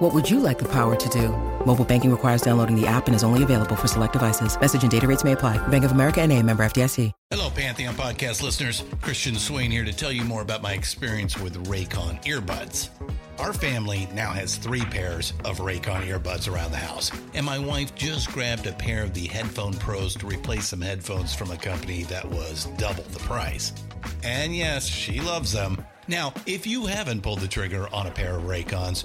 What would you like the power to do? Mobile banking requires downloading the app and is only available for select devices. Message and data rates may apply. Bank of America N.A. member FDIC. Hello, Pantheon podcast listeners. Christian Swain here to tell you more about my experience with Raycon earbuds. Our family now has 3 pairs of Raycon earbuds around the house, and my wife just grabbed a pair of the Headphone Pros to replace some headphones from a company that was double the price. And yes, she loves them. Now, if you haven't pulled the trigger on a pair of Raycons,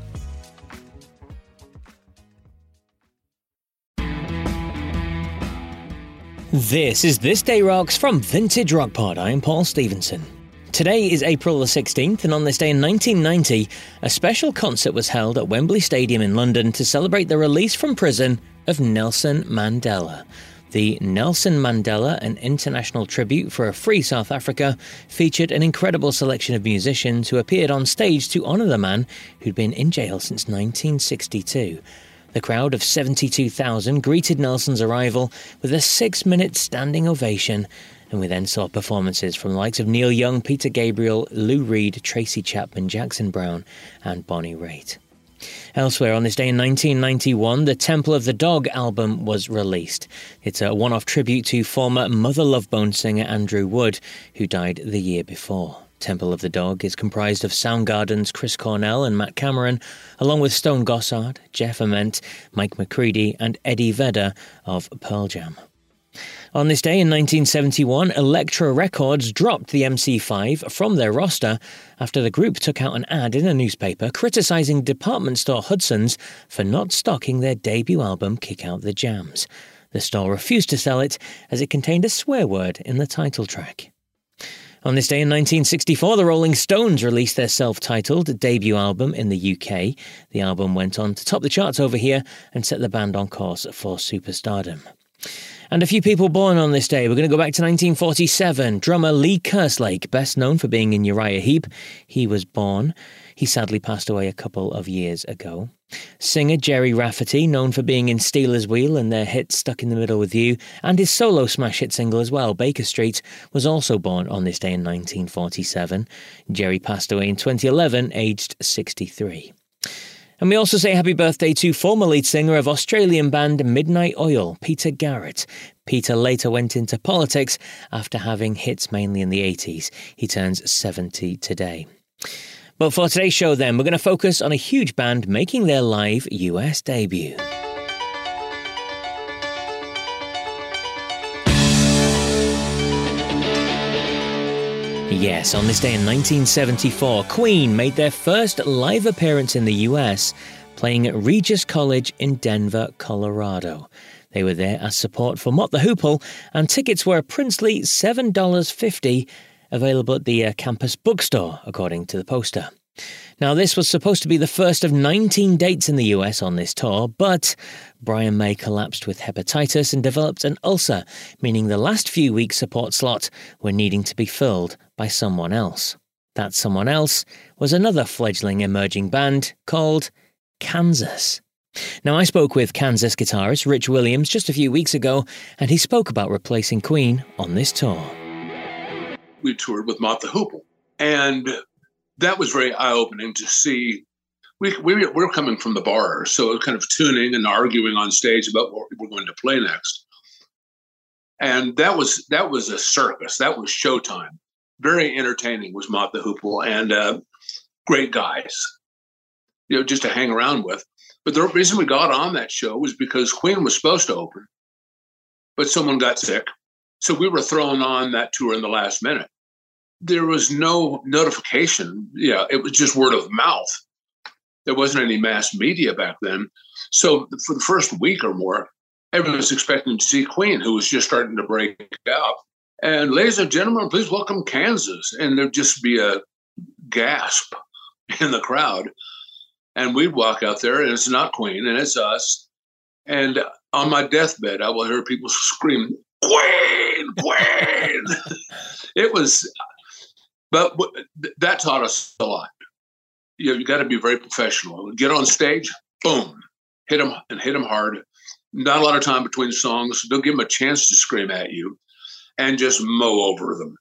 This Day Rocks from Vintage Rock Pod. I am Paul Stevenson. Today is April the 16th, and on this day in 1990, a special concert was held at Wembley Stadium in London to celebrate the release from prison of Nelson Mandela. The Nelson Mandela, an international tribute for a free South Africa, featured an incredible selection of musicians who appeared on stage to honour the man who'd been in jail since 1962. The crowd of 72,000 greeted Nelson's arrival with a 6-minute standing ovation, and we then saw performances from the likes of Neil Young, Peter Gabriel, Lou Reed, Tracy Chapman, Jackson Browne and Bonnie Raitt. Elsewhere on this day in 1991, the Temple of the Dog album was released. It's a one-off tribute to former Mother Love Bone singer Andrew Wood, who died the year before. Temple of the Dog is comprised of Soundgarden's Chris Cornell and Matt Cameron, along with Stone Gossard, Jeff Ament, Mike McCready and Eddie Vedder of Pearl Jam. On this day in 1971, Elektra Records dropped the MC5 from their roster after the group took out an ad in a newspaper criticising department store Hudson's for not stocking their debut album Kick Out the Jams. The store refused to sell it as it contained a swear word in the title track. On this day in 1964, the Rolling Stones released their self-titled debut album in the UK. The album went on to top the charts over here and set the band on course for superstardom. And a few people born on this day. We're going to go back to 1947. Drummer Lee Kerslake, best known for being in Uriah Heep. He was born. He sadly passed away a couple of years ago. Singer Jerry Rafferty, known for being in Steelers Wheel and their hit Stuck in the Middle with You, and his solo smash hit single as well, Baker Street, was also born on this day in 1947. Jerry passed away in 2011, aged 63. And we also say happy birthday to former lead singer of Australian band Midnight Oil, Peter Garrett. Peter later went into politics after having hits mainly in the 80s. He turns 70 today. But for today's show then, we're going to focus on a huge band making their live US debut. Yes, on this day in 1974, Queen made their first live appearance in the US, playing at Regis College in Denver, Colorado. They were there as support for Mott the Hoople, and tickets were a princely $7.50, available at the campus bookstore, according to the poster. Now, this was supposed to be the first of 19 dates in the US on this tour, but Brian May collapsed with hepatitis and developed an ulcer, meaning the last few weeks' support slot were needing to be filled by someone else. That someone else was another fledgling emerging band called Kansas. Now, I spoke with Kansas guitarist Rich Williams just a few weeks ago, and he spoke about replacing Queen on this tour. We toured with Mott the Hoople, and that was very eye-opening to see. We're coming from the bar, so kind of tuning and arguing on stage about what we're going to play next. And that was a circus. That was showtime. Very entertaining was Mott the Hoople, and great guys, just to hang around with. But the reason we got on that show was because Queen was supposed to open, but someone got sick. So we were thrown on that tour in the last minute. There was no notification. Yeah, it was just word of mouth. There wasn't any mass media back then. So for the first week or more, everyone was expecting to see Queen, who was just starting to break out. And ladies and gentlemen, please welcome Kansas. And there'd just be a gasp in the crowd. And we'd walk out there, and it's not Queen, and it's us. And on my deathbed, I will hear people scream, "Queen! Queen!" It was, but that taught us a lot. You got to be very professional. Get on stage, boom, hit them and hit them hard. Not a lot of time between songs. Don't give them a chance to scream at you, and just mow over them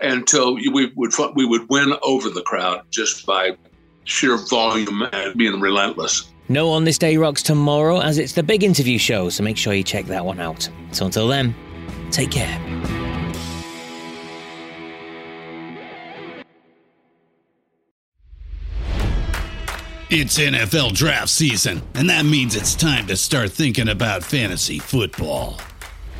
until we would win over the crowd just by sheer volume and being relentless. No On This Day rocks tomorrow, as it's the big interview show, so make sure you check that one out. So until then, take care. It's NFL draft season, and that means it's time to start thinking about fantasy football.